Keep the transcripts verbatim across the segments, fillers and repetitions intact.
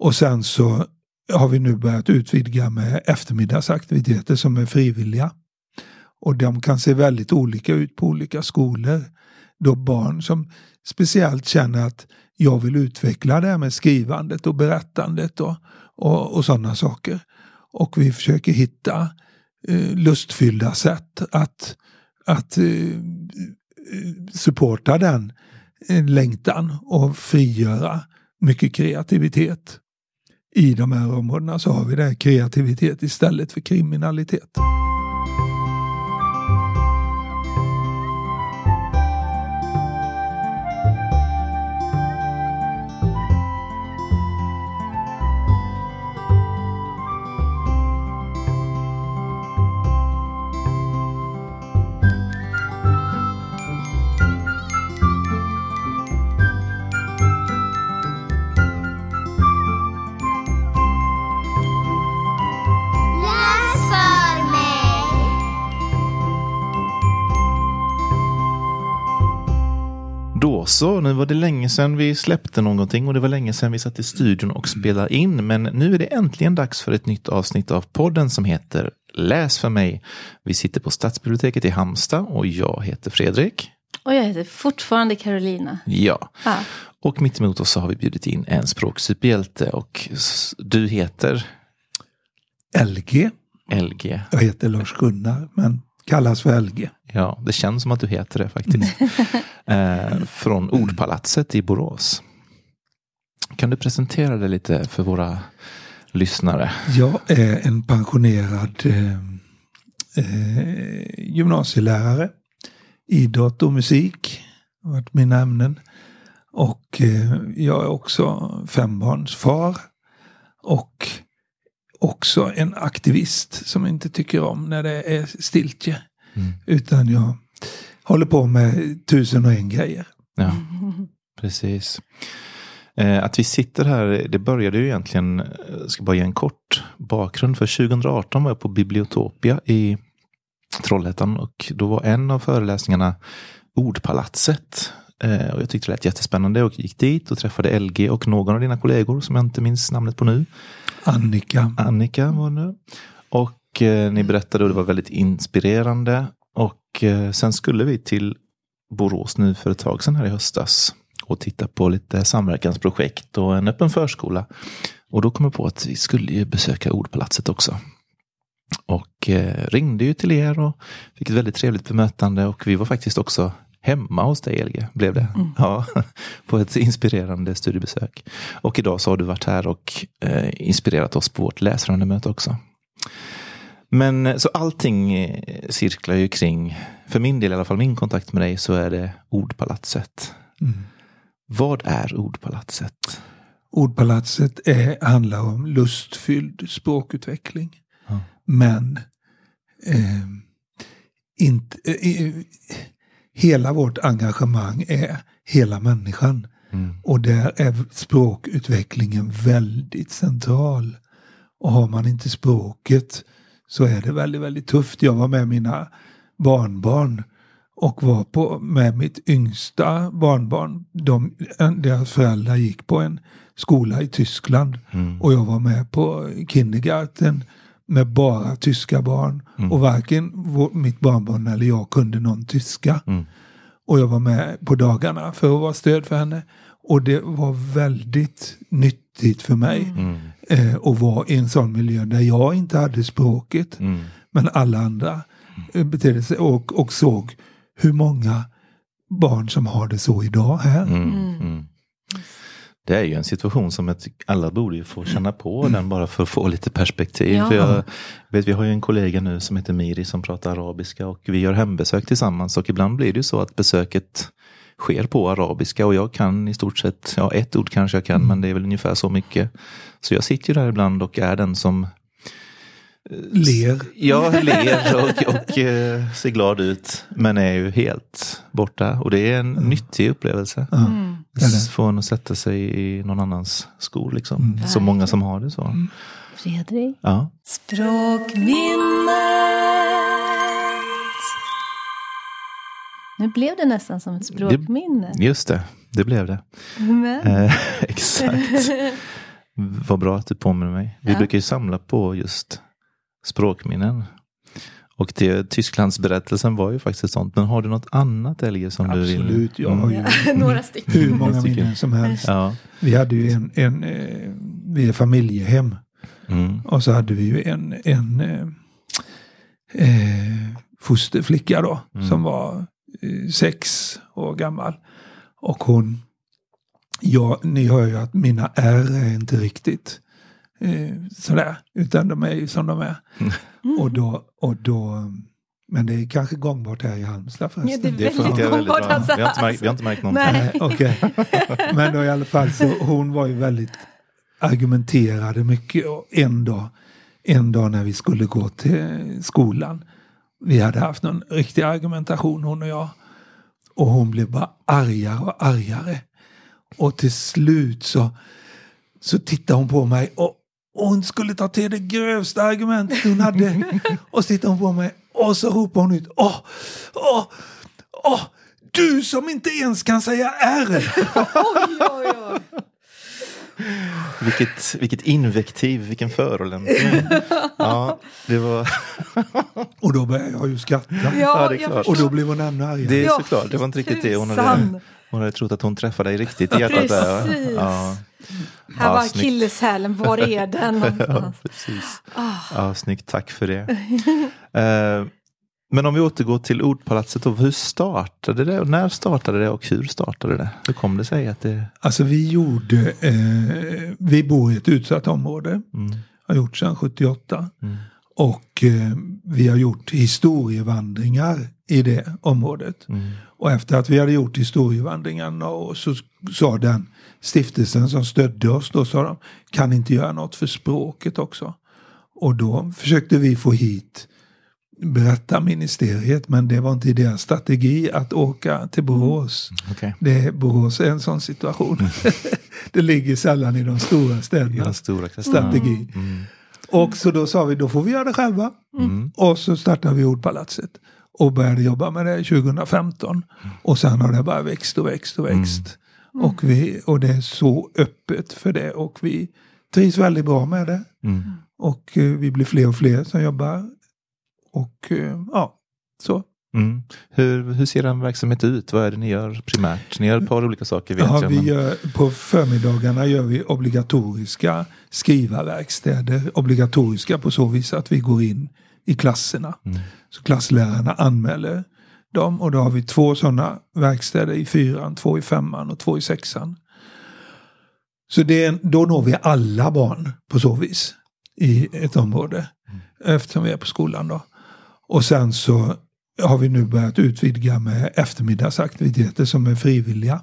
Och sen så har vi nu börjat utvidga med eftermiddagsaktiviteter som är frivilliga. Och de kan se väldigt olika ut på olika skolor. Då barn som speciellt känner att jag vill utveckla det här med skrivandet och berättandet och, och, och sådana saker. Och vi försöker hitta eh, lustfyllda sätt att, att eh, supporta den eh, längtan och frigöra mycket kreativitet. I de här områdena så har vi det här kreativitet istället för kriminalitet. Så nu var det länge sedan vi släppte någonting och det var länge sedan vi satt i studion och spelade in. Men nu är det äntligen dags för ett nytt avsnitt av podden som heter Läs för mig. Vi sitter på Stadsbiblioteket i Hamsta och jag heter Fredrik. Och jag heter fortfarande Carolina. Ja. Ah. Och mitt emot oss så har vi bjudit in en språksuperhjälte och du heter? L G. L G. Jag heter Lars Gunnar men... kallas för Velge. Ja, det känns som att du heter det faktiskt. eh, från Ordpalatset i Borås. Kan du presentera dig lite för våra lyssnare? Jag är en pensionerad eh, eh, gymnasielärare. Idrott och musik har varit mina ämnen. Och eh, jag är också fembarnsfar. Och... också en aktivist som inte tycker om när det är stiltje. Mm. Utan jag håller på med tusen och en grejer. Ja, precis. Eh, att vi sitter här, det började ju egentligen, jag ska bara ge en kort bakgrund. För tjugo arton var jag på Bibliotopia i Trollhättan. Och då var en av föreläsningarna Ordpalatset. Eh, och jag tyckte det lät jättespännande och gick dit och träffade L G och någon av dina kollegor som jag inte minns namnet på nu. Annika. Annika var nu. Och eh, ni berättade och det var väldigt inspirerande. Och eh, sen skulle vi till Borås nu för ett tag sedan här i höstas. Och titta på lite samverkansprojekt och en öppen förskola. Och då kom jag på att vi skulle ju besöka Ordpalatset också. Och eh, ringde ju till er och fick ett väldigt trevligt bemötande. Och vi var faktiskt också hemma hos dig, Elge, blev det. Mm. Ja, på ett inspirerande studiebesök. Och idag så har du varit här och eh, inspirerat oss på vårt läsrandemöte också. Men så allting cirklar ju kring, för min del i alla fall, min kontakt med dig så är det Ordpalatset. Mm. Vad är Ordpalatset? Ordpalatset är, handlar om lustfylld språkutveckling. Mm. Men eh, inte... Eh, hela vårt engagemang är hela människan. Mm. Och där är språkutvecklingen väldigt central. Och har man inte språket så är det väldigt, väldigt tufft. Jag var med mina barnbarn och var på, med mitt yngsta barnbarn. De, deras föräldrar gick på en skola i Tyskland. Mm. Och jag var med på kindergarten med bara tyska barn. Mm. Och varken vår, mitt barnbarn eller jag kunde någon tyska. Mm. Och jag var med på dagarna för att vara stöd för henne. Och det var väldigt nyttigt för mig. Mm. Eh, att vara i en sån miljö där jag inte hade språket. Mm. Men alla andra eh, betedde sig och, och såg hur många barn som har det så idag här. Mm. Mm. Det är ju en situation som alla borde ju få känna på den bara för att få lite perspektiv. Ja. För jag vet, vi har ju en kollega nu som heter Miri som pratar arabiska och vi gör hembesök tillsammans och ibland blir det ju så att besöket sker på arabiska och jag kan i stort sett, ja ett ord kanske jag kan, mm. men det är väl ungefär så mycket. Så jag sitter ju där ibland och är den som ler. Ja, ler och, och, och ser glad ut men är ju helt borta och det är en mm. nyttig upplevelse. Mm. Från att sätta sig i någon annans skor liksom. Mm. Så många som har det så. Mm. Fredrik. Ja. Språkminnet. Nu blev det nästan som ett språkminne. Det, just det, det blev det. Mm. Eh, exakt. Vad bra att du påminner mig. Vi ja. brukar ju samla på just språkminnen. Och det, Tysklandsberättelsen var ju faktiskt sånt. Men har du något annat, Helge, som Absolut, du vill? Absolut, jag har ju några stycken. Hur många minnen som helst. Ja. Vi hade ju en, en eh, vi är familjehem. Mm. Och så hade vi ju en, en eh, eh, fosterflicka då. Mm. Som var eh, sex år gammal. Och hon... Ja, ni hör ju att mina R är inte riktigt eh, sådär, utan de är ju som de är. Mm. Och då, och då, men det är kanske gångbart här i Halmstad förresten. Ja, det är väldigt det är gångbart. Alltså. Vi, har inte märkt, vi har inte märkt någon. Nej. Nej, okay. Men då i alla fall så, hon var ju väldigt argumenterade mycket. Och en dag, en dag när vi skulle gå till skolan, vi hade haft någon riktig argumentation, hon och jag. Och hon blev bara argare och argare. Och till slut så, så tittade hon på mig och, och hon skulle ta till det grövsta argumentet hon hade. Och så tittade hon på mig och så ropade hon ut. Åh, åh, åh, du som inte ens kan säga R. Oj, oj, oj. Vilket, vilket invektiv, vilken förolämpning. Ja, det var... Och då började jag ju skratta. Ja, ja, det är klart. Och då blev hon ännu argare. Det är ja, såklart, det var inte riktigt det hon hade... Hon hade trott att hon träffade dig riktigt i hjärtat där. Precis. Ja. Här ja, var akilleshälen, var är den? Ja, precis. Ja, snyggt, tack för det. uh, men om vi återgår till Ordpalatset, och hur startade det? Och när startade det och hur startade det? Hur kom det sig att det... Alltså vi gjorde... Uh, vi bor i ett utsatt område. Mm. Har gjort sedan sjuttioåtta. Mm. Och uh, vi har gjort historievandringar i det området. Mm. Och efter att vi hade gjort historievandringarna och så sa den stiftelsen som stödde oss, då sa de, kan inte göra något för språket också. Och då försökte vi få hit berättarministeriet, men det var inte deras strategi att åka till Borås. Mm. Okay. Det, Borås är en sån situation. Det ligger sällan i de stora städerna. Den stora strategi. Mm. Mm. Och så då sa vi, då får vi göra det själva. Mm. Och så startade vi Ordpalatset. Och började jobba med det tjugo femton. Och sen har det bara växt och växt och växt. Mm. Och, vi, och det är så öppet för det. Och vi trivs väldigt bra med det. Mm. Och uh, vi blir fler och fler som jobbar. Och uh, ja, så. Mm. Hur, hur ser den verksamhet ut? Vad är det ni gör primärt? Ni gör ett par olika saker. Vet ja, jag, vi men... gör, på förmiddagarna gör vi obligatoriska skrivarverkstäder. Obligatoriska på så vis att vi går in i klasserna. Mm. Så klasslärarna anmäler dem. Och då har vi två sådana verkstäder i fyran, två i femman och två i sexan. Så det är, då når vi alla barn på så vis. I ett område. Mm. Eftersom vi är på skolan då. Och sen så har vi nu börjat utvidga med eftermiddagsaktiviteter som är frivilliga.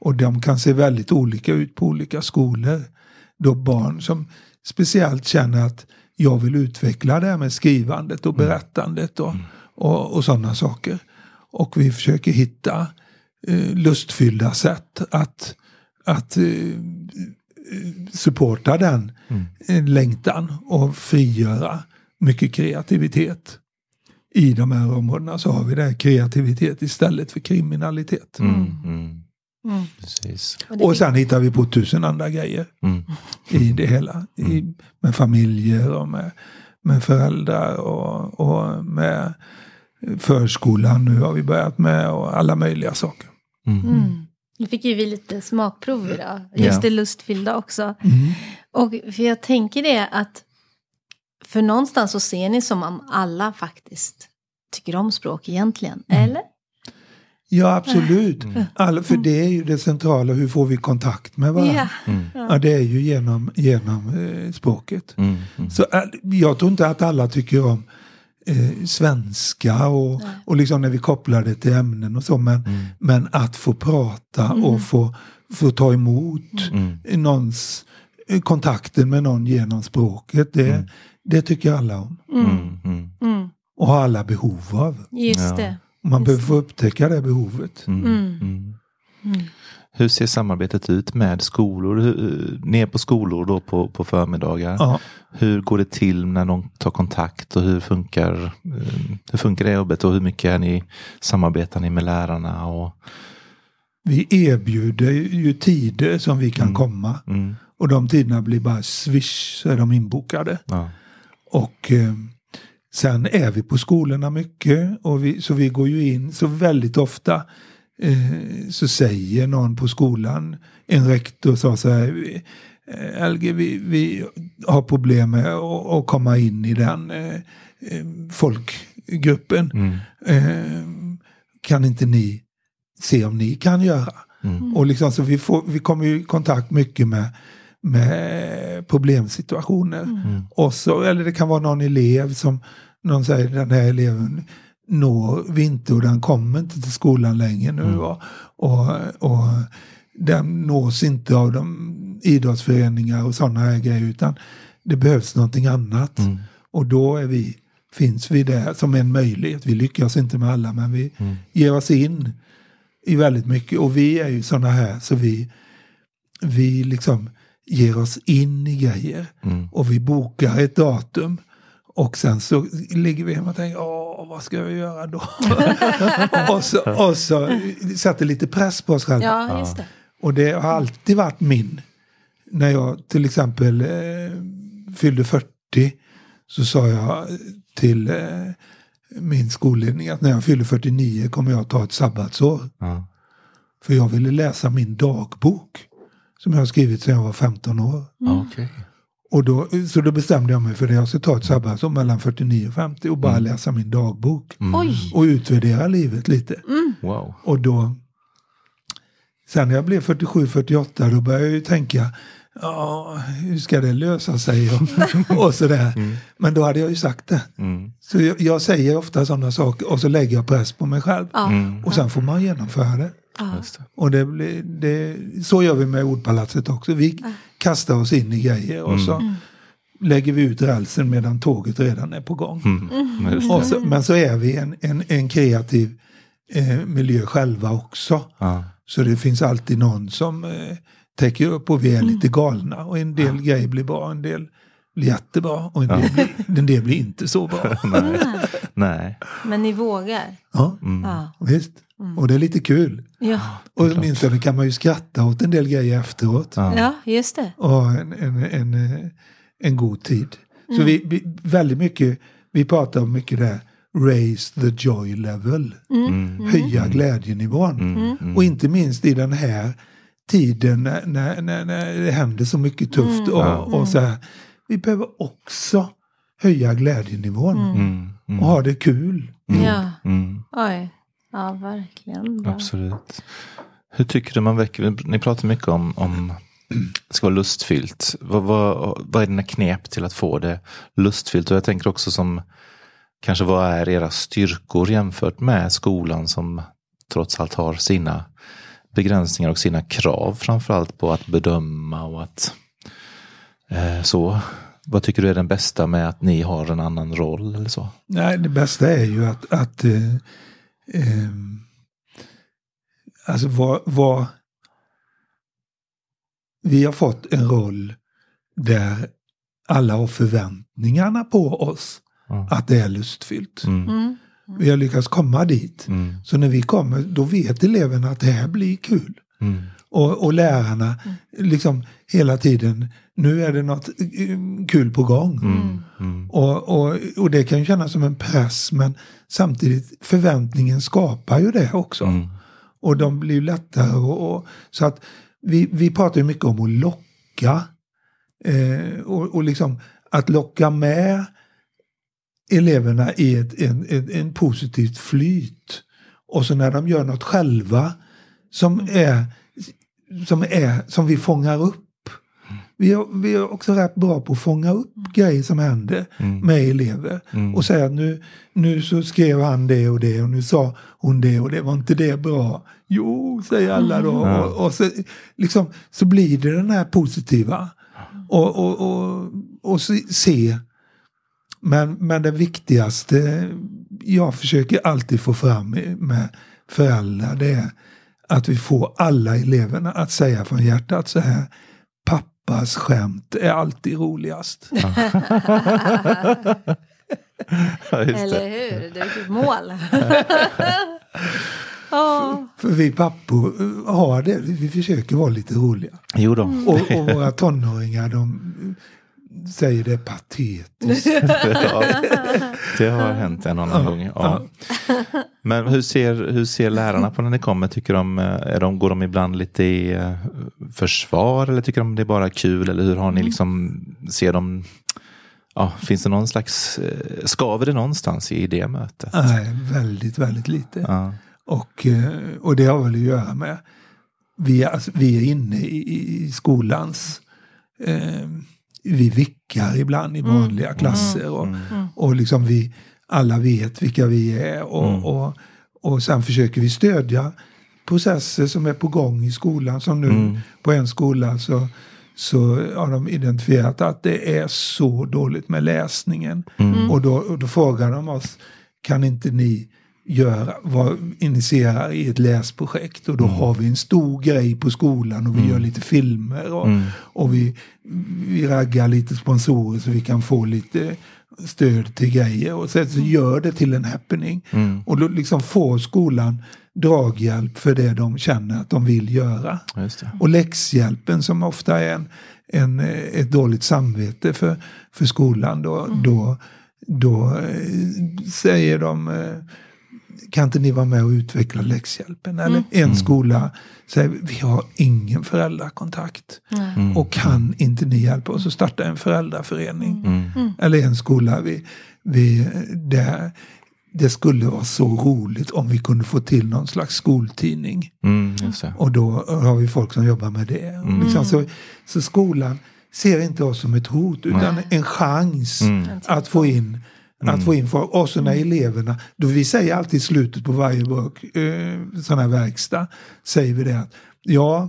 Och de kan se väldigt olika ut på olika skolor. Då barn som speciellt känner att jag vill utveckla det här med skrivandet och berättandet och, och, och sådana saker. Och vi försöker hitta eh, lustfyllda sätt att, att eh, supporta den mm. längtan och frigöra mycket kreativitet. I de här områdena så har vi det här kreativitet istället för kriminalitet. Mm, mm. Mm. Precis. Och sen hittar vi på tusen andra grejer mm. i det hela i, med familjer och med, med föräldrar och, och med förskolan nu har vi börjat med och alla möjliga saker. Mm. Mm. Nu fick ju vi lite smakprov idag, just ja. Det lustfyllda också mm. och för jag tänker det att för någonstans så ser ni som om alla faktiskt tycker om språk egentligen, mm. eller? Ja, absolut. Mm. All, för det är ju det centrala. Hur får vi kontakt med varandra? Yeah. Mm. Ja, det är ju genom, genom eh, språket. Mm. Mm. Så all, jag tror inte att alla tycker om eh, svenska. Och, och liksom när vi kopplar det till ämnen och så. Men, mm. men att få prata mm. och få, få ta emot mm. någons kontakten med någon genom språket. Det, mm. det tycker alla om. Mm. Mm. Mm. Och har alla behov av. Just det. Ja. Man behöver få upptäcka det behovet. Mm. Mm. Mm. Hur ser samarbetet ut med skolor? Hur, ner på skolor då på, på förmiddagar. Ja. Hur går det till när de tar kontakt? Och hur funkar, hur funkar det jobbet? Och hur mycket är ni, samarbetar ni med lärarna? Och... vi erbjuder ju tider som vi kan mm. komma. Mm. Och de tiderna blir bara swish, så är de inbokade. Ja. Och eh, sen är vi på skolorna mycket. Och vi, så vi går ju in så väldigt ofta. Eh, så säger någon på skolan, en rektor sa så här: Elge, vi, vi har problem med att komma in i den eh, folkgruppen. Mm. Eh, kan inte ni se om ni kan göra? Mm. Och liksom, så vi, får, vi kommer ju i kontakt mycket med, med problemsituationer. Mm. Och så, eller det kan vara någon elev som någon säger, den här eleven når vi inte och den kommer inte till skolan längre nu. Mm. Och, och, och den nås inte av de idrottsföreningar och sådana här grejer, utan det behövs någonting annat. Mm. Och då är vi, finns vi där som en möjlighet. Vi lyckas inte med alla, men vi mm. ger oss in i väldigt mycket. Och vi är ju sådana här, så vi, vi liksom ger oss in i grejer. Mm. Och vi bokar ett datum. Och sen så ligger vi hemma och tänker, åh, vad ska jag göra då? och, så, och så sätter lite press på oss själva. Ja, just det. Och det har alltid varit min. När jag till exempel eh, fyllde fyrtio, så sa jag till eh, min skolledning att när jag fyller fyrtionio kommer jag ta ett sabbatsår. Mm. För jag ville läsa min dagbok som jag har skrivit sedan jag var femton år. Mm. Mm. Och då, så då bestämde jag mig för det. Jag ska ta ett sabbatsår mellan fyrtionio och femtio och bara mm. läsa min dagbok. Mm. Och utvärdera livet lite. Mm. Wow. Och då, sen när jag blev fyrtiosju fyrtioåtta, då började jag ju tänka, ja, hur ska det lösa sig? Och, och sådär. Mm. Men då hade jag ju sagt det. Mm. Så jag, jag säger ofta sådana saker och så lägger jag press på mig själv. Mm. Och sen får man genomföra det. Mm. Och det blir, det, så gör vi med Ordpalatset också. Vi mm. kastar oss in i grejer och så mm. lägger vi ut rälsen medan tåget redan är på gång. Mm. Mm. Och så, men så är vi en, en, en kreativ eh, miljö själva också. Mm. Så det finns alltid någon som eh, täcker upp och vi är mm. lite galna. Och en del ja. grejer blir bra, en del blir jättebra och en del, ja. blir, en del blir inte så bra. Nej. Nej. Men ni vågar. Ja, mm. ja. visst. Mm. Och det är lite kul. Ja. Och minst det kan man ju skratta åt en del grejer efteråt. Ja, ja just det. Och en, en, en, en, en god tid. Mm. Så vi, vi väldigt mycket, vi pratar om mycket där. Raise the joy level. Mm. Höja mm. glädjenivån. Mm. Mm. Och inte minst i den här tiden när, när, när, när det händer så mycket tufft. Mm. Och, och så här, vi behöver också höja glädjenivån. Mm. Mm. Och ha det kul. Mm. Ja. Mm. Oj. Ja, verkligen. Bra. Absolut. Hur tycker du man väcker? Ni pratar mycket om, om det ska vara lustfyllt. Vad, vad, vad är dina knep till att få det lustfyllt? Och jag tänker också som kanske, vad är era styrkor jämfört med skolan som trots allt har sina begränsningar och sina krav framförallt på att bedöma och att eh, så. Vad tycker du är den bästa med att ni har en annan roll eller så? Nej, det bästa är ju att, att eh, eh, alltså vad, vad vi har fått en roll där alla har förväntningarna på oss. Att det är lustfyllt. Mm. Mm. Vi har lyckats komma dit. Mm. Så när vi kommer, då vet eleverna att det här blir kul. Mm. Och, och lärarna mm. liksom hela tiden, nu är det något kul på gång. Mm. Mm. Och, och, och det kan ju kännas som en press, men samtidigt förväntningen skapar ju det också. Mm. Och de blir ju lättare. Och, och, så att vi, vi pratar ju mycket om att locka. Eh, och, och liksom att locka med eleverna i ett en, en, en positivt flyt. Och så när de gör något själva som är som, är, som vi fångar upp. Vi är, vi är också rätt bra på att fånga upp grejer som händer mm. med elever. Mm. Och säga att nu, nu så skrev han det och det och nu sa hon det och det. Var inte det bra? Jo, säger alla då. Mm. Och, och så, liksom, så blir det den här positiva. Och, och, och, och så, se Men, men det viktigaste jag försöker alltid få fram med föräldrar, det är att vi får alla eleverna att säga från hjärtat så här: pappas skämt är alltid roligast. Ja. Eller hur? Det är ett mål. För, för vi pappor har det. Vi försöker vara lite roliga. Jo då. Mm. Och, och våra tonåringar, de säger det patetiskt. Ja, det har hänt en annan ja, gång. Ja. Ja. Men hur ser, hur ser lärarna på när ni kommer? Tycker de, är de, går de ibland lite i försvar? Eller tycker de det är bara kul? Eller hur har ni liksom, ser de... Ja, finns det någon slags... Skaver det någonstans i det mötet? Nej, väldigt, väldigt lite. Ja. Och, och det har väl att göra med... Vi är, vi är inne i, i skolans... Eh, vi vickar ibland i vanliga mm. klasser. Och, mm. och liksom vi... Alla vet vilka vi är. Och, mm. och, och sen försöker vi stödja processer som är på gång i skolan. Som nu mm. på en skola så... så har de identifierat att det är så dåligt med läsningen. Mm. Och, då, och då frågar de oss, kan inte ni göra, vad, initiera i ett läsprojekt? Och då mm. har vi en stor grej på skolan och vi mm. gör lite filmer. Och, mm. och vi, vi raggar lite sponsorer så vi kan få lite stöd till grejer. Och sen så mm. gör det till en happening. Mm. Och då liksom får skolan draghjälp för det de känner att de vill göra. Just det. Och läxhjälpen som ofta är en, en, ett dåligt samvete för, för skolan. Då, mm. då, då säger de, kan inte ni vara med och utveckla läxhjälpen? Eller mm. en mm. skola säger, vi har ingen föräldrakontakt. Mm. Och kan inte ni hjälpa oss att starta en föräldraförening? Mm. Eller en skola vi, vi där... Det skulle vara så roligt om vi kunde få till någon slags skoltidning. Mm, just det. Och då har vi folk som jobbar med det. Mm. Liksom så, så skolan ser inte oss som ett hot utan mm. en chans mm. att få in mm. att få in folk. Och så när eleverna, då vi säger alltid i slutet på varje bok, eh, sån här verkstad, säger vi det att ja,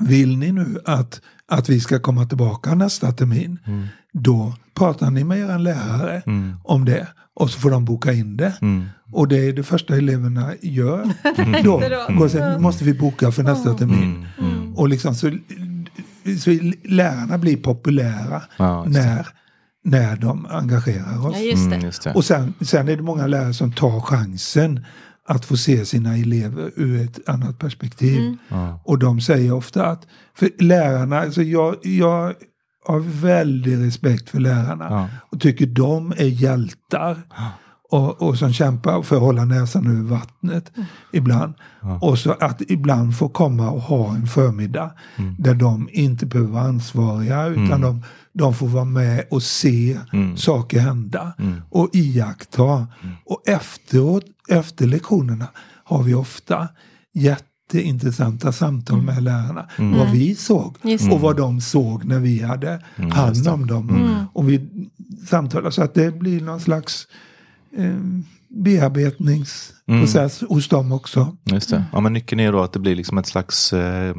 vill ni nu att, att vi ska komma tillbaka nästa termin, mm. då pratar ni med er lärare mm. om det. Och så får de boka in det. Mm. Och det är det första eleverna gör. Mm. Då går sen, måste vi boka för nästa termin. Mm. Mm. Och liksom så, så lärarna blir populära ja, när, när de engagerar oss. Ja, just det. Mm, just det. Och sen, sen är det många lärare som tar chansen att få se sina elever ur ett annat perspektiv. Mm. Ja. Och de säger ofta att för lärarna, alltså jag... jag har väldigt respekt för lärarna. Ja. Och tycker de är hjältar. Ja. Och, och som kämpar för att hålla näsan över vattnet. Mm. Ibland. Ja. Och så att ibland får komma och ha en förmiddag. Mm. Där de inte behöver vara ansvariga. Utan mm. de, de får vara med och se mm. saker hända. Mm. Och iaktta. Mm. Och efteråt, efter lektionerna har vi ofta jätte intressanta samtal mm. med lärarna. Mm. Vad vi såg och vad de såg när vi hade mm, hand om dem. Mm. Och vi samtalade så att det blir någon slags eh, bearbetningsprocess mm. hos dem också. Just det. Ja, men nyckeln är då att det blir liksom ett slags eh,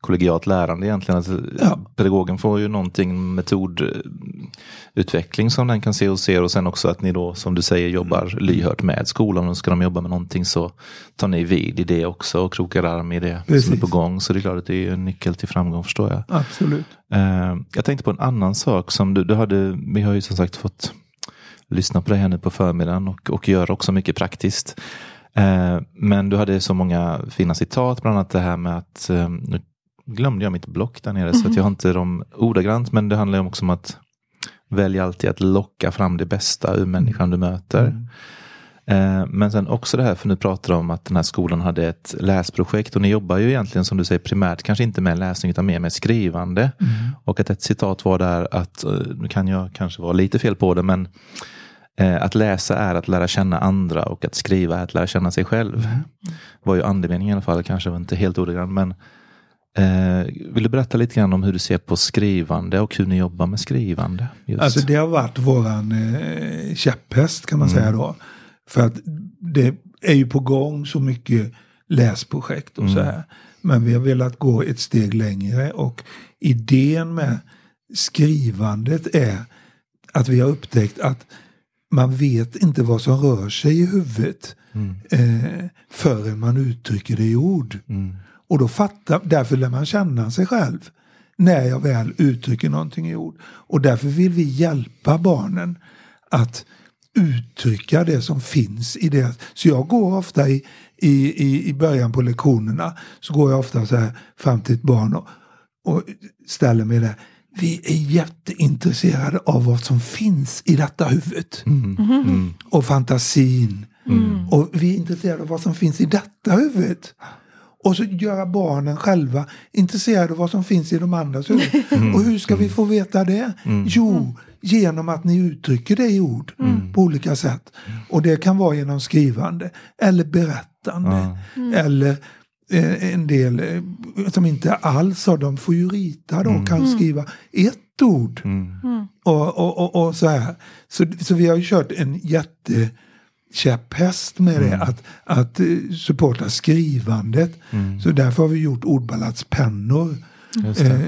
kollegialt lärande egentligen. Att ja. Pedagogen får ju någonting metodutveckling som den kan se och ser och sen också att ni då som du säger jobbar lyhört med skolan och ska de jobba med någonting så tar ni vid i det också och krokar arm i det Precis. Som är på gång. Så det är klart att det är en nyckel till framgång förstår jag. Absolut. Eh, jag tänkte på en annan sak som du, du hade, vi har ju som sagt fått lyssna på det här nu på förmiddagen och, och göra också mycket praktiskt. Men du hade så många fina citat, bland annat det här med att, nu glömde jag mitt block där nere mm-hmm. så att jag har inte dem ordagrant, men det handlar ju också om att välja alltid att locka fram det bästa ur människan du möter. Mm. Men sen också det här, för nu pratar om att den här skolan hade ett läsprojekt och ni jobbar ju egentligen som du säger primärt, kanske inte med läsning utan mer med skrivande mm. och att ett citat var där att, nu kan jag kanske vara lite fel på det, men att läsa är att lära känna andra och att skriva är att lära känna sig själv. Var ju andemeningen i alla fall, kanske inte helt ordagrant, men eh, vill du berätta lite grann om hur du ser på skrivande och hur ni jobbar med skrivande? Just? Alltså det har varit våran eh, käpphäst kan man mm. säga då. För att det är ju på gång så mycket läsprojekt och mm. så här. Men vi har velat gå ett steg längre och idén med skrivandet är att vi har upptäckt att man vet inte vad som rör sig i huvudet mm. eh, förrän man uttrycker det i ord. Mm. Och då fattar, därför lär man känna sig själv när jag väl uttrycker någonting i ord. Och därför vill vi hjälpa barnen att uttrycka det som finns i det. Så jag går ofta i, i, i början på lektionerna, så går jag ofta så här fram till ett barn och, och ställer mig där. Vi är jätteintresserade av vad som finns i detta huvudet. Mm. Mm. Och fantasin. Mm. Och vi är intresserade av vad som finns i detta huvudet. Och så göra barnen själva intresserade av vad som finns i de andras huvud. Mm. Och hur ska vi få veta det? Mm. Jo, genom att ni uttrycker det i ord. Mm. På olika sätt. Och det kan vara genom skrivande. Eller berättande. Mm. Eller eh, en del eh, som inte alls har. De får ju rita då. Mm. Kan skriva ett ord. Mm. Och, och, och, och så här. Så, så vi har ju kört en jätte... käpphäst med mm. det att, att supporta skrivandet. Mm. Så därför har vi gjort ordpalatspennor eh,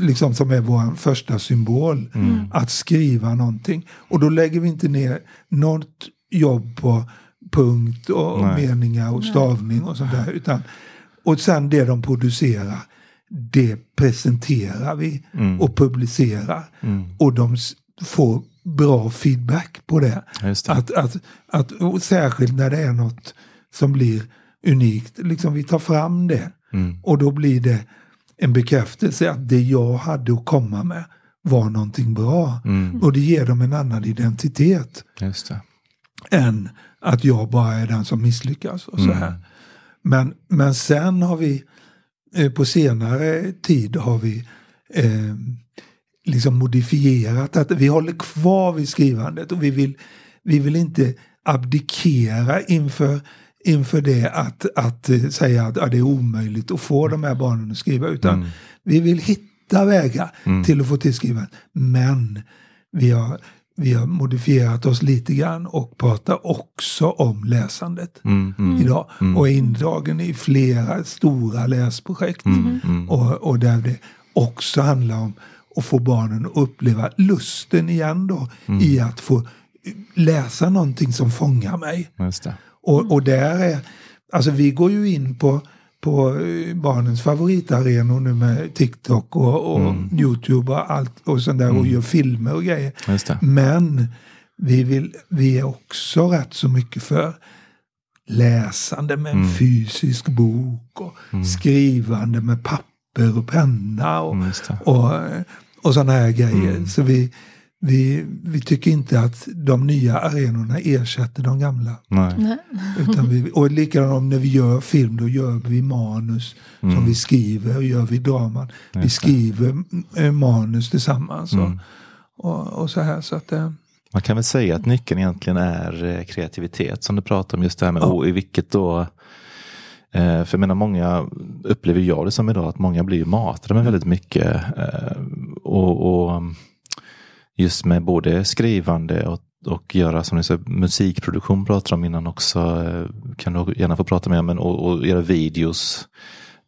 liksom som är vår första symbol. Mm. Att skriva någonting. Och då lägger vi inte ner något jobb på punkt och, och meningar och stavning. Nej. Och sånt där. Utan, och sen det de producerar, det presenterar vi mm. och publicerar. Mm. Och de s- får bra feedback på det. Just det. Att, att, att, och särskilt när det är något som blir unikt. Liksom vi tar fram det. Mm. Och då blir det en bekräftelse att det jag hade att komma med var någonting bra. Mm. Och det ger dem en annan identitet. Just det. Än att jag bara är den som misslyckas. Och så här. Mm. Men, men sen har vi eh, på senare tid har vi eh, liksom modifierat att vi håller kvar vid skrivandet och vi vill, vi vill inte abdikera inför, inför det att, att säga att ja, det är omöjligt att få de här barnen att skriva, utan mm. vi vill hitta vägar mm. till att få till skrivandet, men vi har, vi har modifierat oss lite grann och pratar också om läsandet mm. Mm. idag mm. och är indragen i flera stora läsprojekt mm. Mm. Och, och där det också handlar om och få barnen att uppleva lusten igen då. Mm. I att få läsa någonting som fångar mig. Just det. Och, och där är... Alltså vi går ju in på, på barnens favoritarenor nu med TikTok och, och mm. YouTube och allt. Och sånt där mm. och gör filmer och grejer. Just det. Men vi, vill, vi är också rätt så mycket för läsande med mm. en fysisk bok. Och mm. skrivande med papper och penna. Och, och Och sådana här grejer. Mm. Så vi, vi, vi tycker inte att de nya arenorna ersätter de gamla. Nej. Nej. Utan vi, och likadant om när vi gör film, då gör vi manus mm. som vi skriver. Och gör vi draman. Just vi skriver det. Manus tillsammans. Mm. Och, och, och så här. Så att, eh. Man kan väl säga att nyckeln egentligen är kreativitet. Som du pratar om just det här med. Ja. Och i vilket då... För jag menar, många upplever jag det som idag att många blir ju matade med väldigt mycket och, och just med både skrivande och, och göra som ni säger, musikproduktion pratar om innan också, kan du gärna få prata med, men och, och göra videos.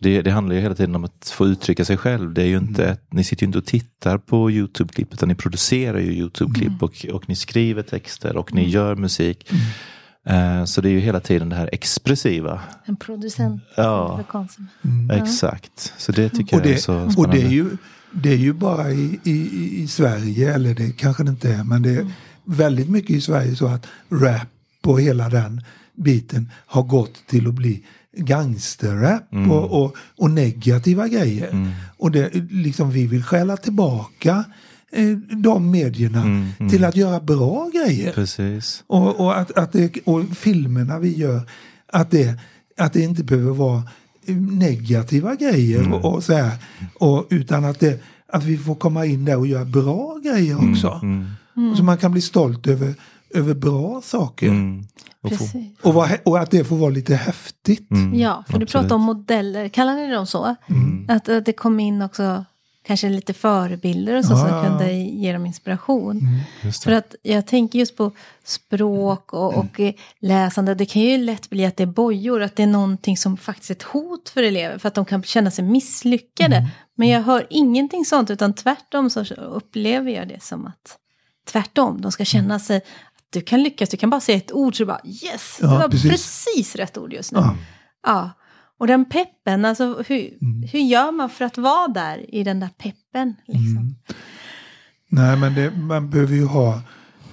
Det, det handlar ju hela tiden om att få uttrycka sig själv. Det är ju inte, mm. ni sitter ju inte och tittar på YouTube-klipp, utan ni producerar ju YouTube-klipp mm. och, och ni skriver texter och ni mm. gör musik. Mm. Så det är ju hela tiden det här expressiva. En producent. Ja, mm. exakt. Så det tycker det, jag är så spännande. Och det är ju, det är ju bara i, i, i Sverige, eller det kanske det inte är, men det är mm. väldigt mycket i Sverige så att rap och hela den biten har gått till att bli gangsterrap mm. och, och, och negativa grejer. Mm. Och det, liksom, vi vill skälla tillbaka de medierna mm, mm. till att göra bra grejer. Precis. Och, och, att, att det, och filmerna vi gör att det, att det inte behöver vara negativa grejer mm. och, och så här, och, utan att, det, att vi får komma in där och göra bra grejer också mm, mm. så man kan bli stolt över, över bra saker mm. och, och, var, och att det får vara lite häftigt mm, ja, för absolut. Du pratar om modeller, kallar ni dem så? Mm. Att, att det kom in också kanske lite förebilder och så, ah. så kunde ge dem inspiration. Mm, just det. För att jag tänker just på språk och, och mm. läsande. Det kan ju lätt bli att det är bojor. Att det är någonting som faktiskt är ett hot för elever. För att de kan känna sig misslyckade. Mm. Men jag hör ingenting sånt. Utan tvärtom så upplever jag det som att... Tvärtom, de ska känna sig... att du kan lyckas, du kan bara säga ett ord. Så du bara, yes, ja, det var precis. precis rätt ord just nu. Ja. ja. Och den peppen, alltså hur, mm. hur gör man för att vara där i den där peppen? Liksom? Mm. Nej, men det, man behöver ju ha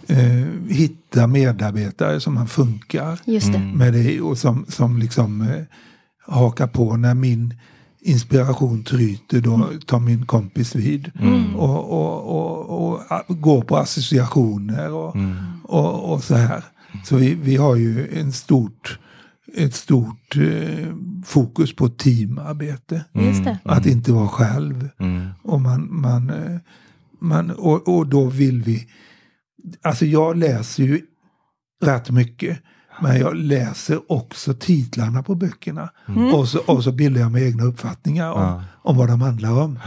eh, hitta medarbetare som man funkar Just det. med det och som, som liksom eh, hakar på när min inspiration tryter, då tar min kompis vid mm. och, och, och, och går på associationer och, mm. och, och så här. Så vi, vi har ju en stort, ett stort eh, fokus på teamarbete. Just det. Att inte vara själv. Mm. Och, man, man, man, och, och då vill vi... Alltså jag läser ju rätt mycket. Men jag läser också titlarna på böckerna. Mm. Och, så, och så bildar jag mig egna uppfattningar om, ja. om vad de handlar om.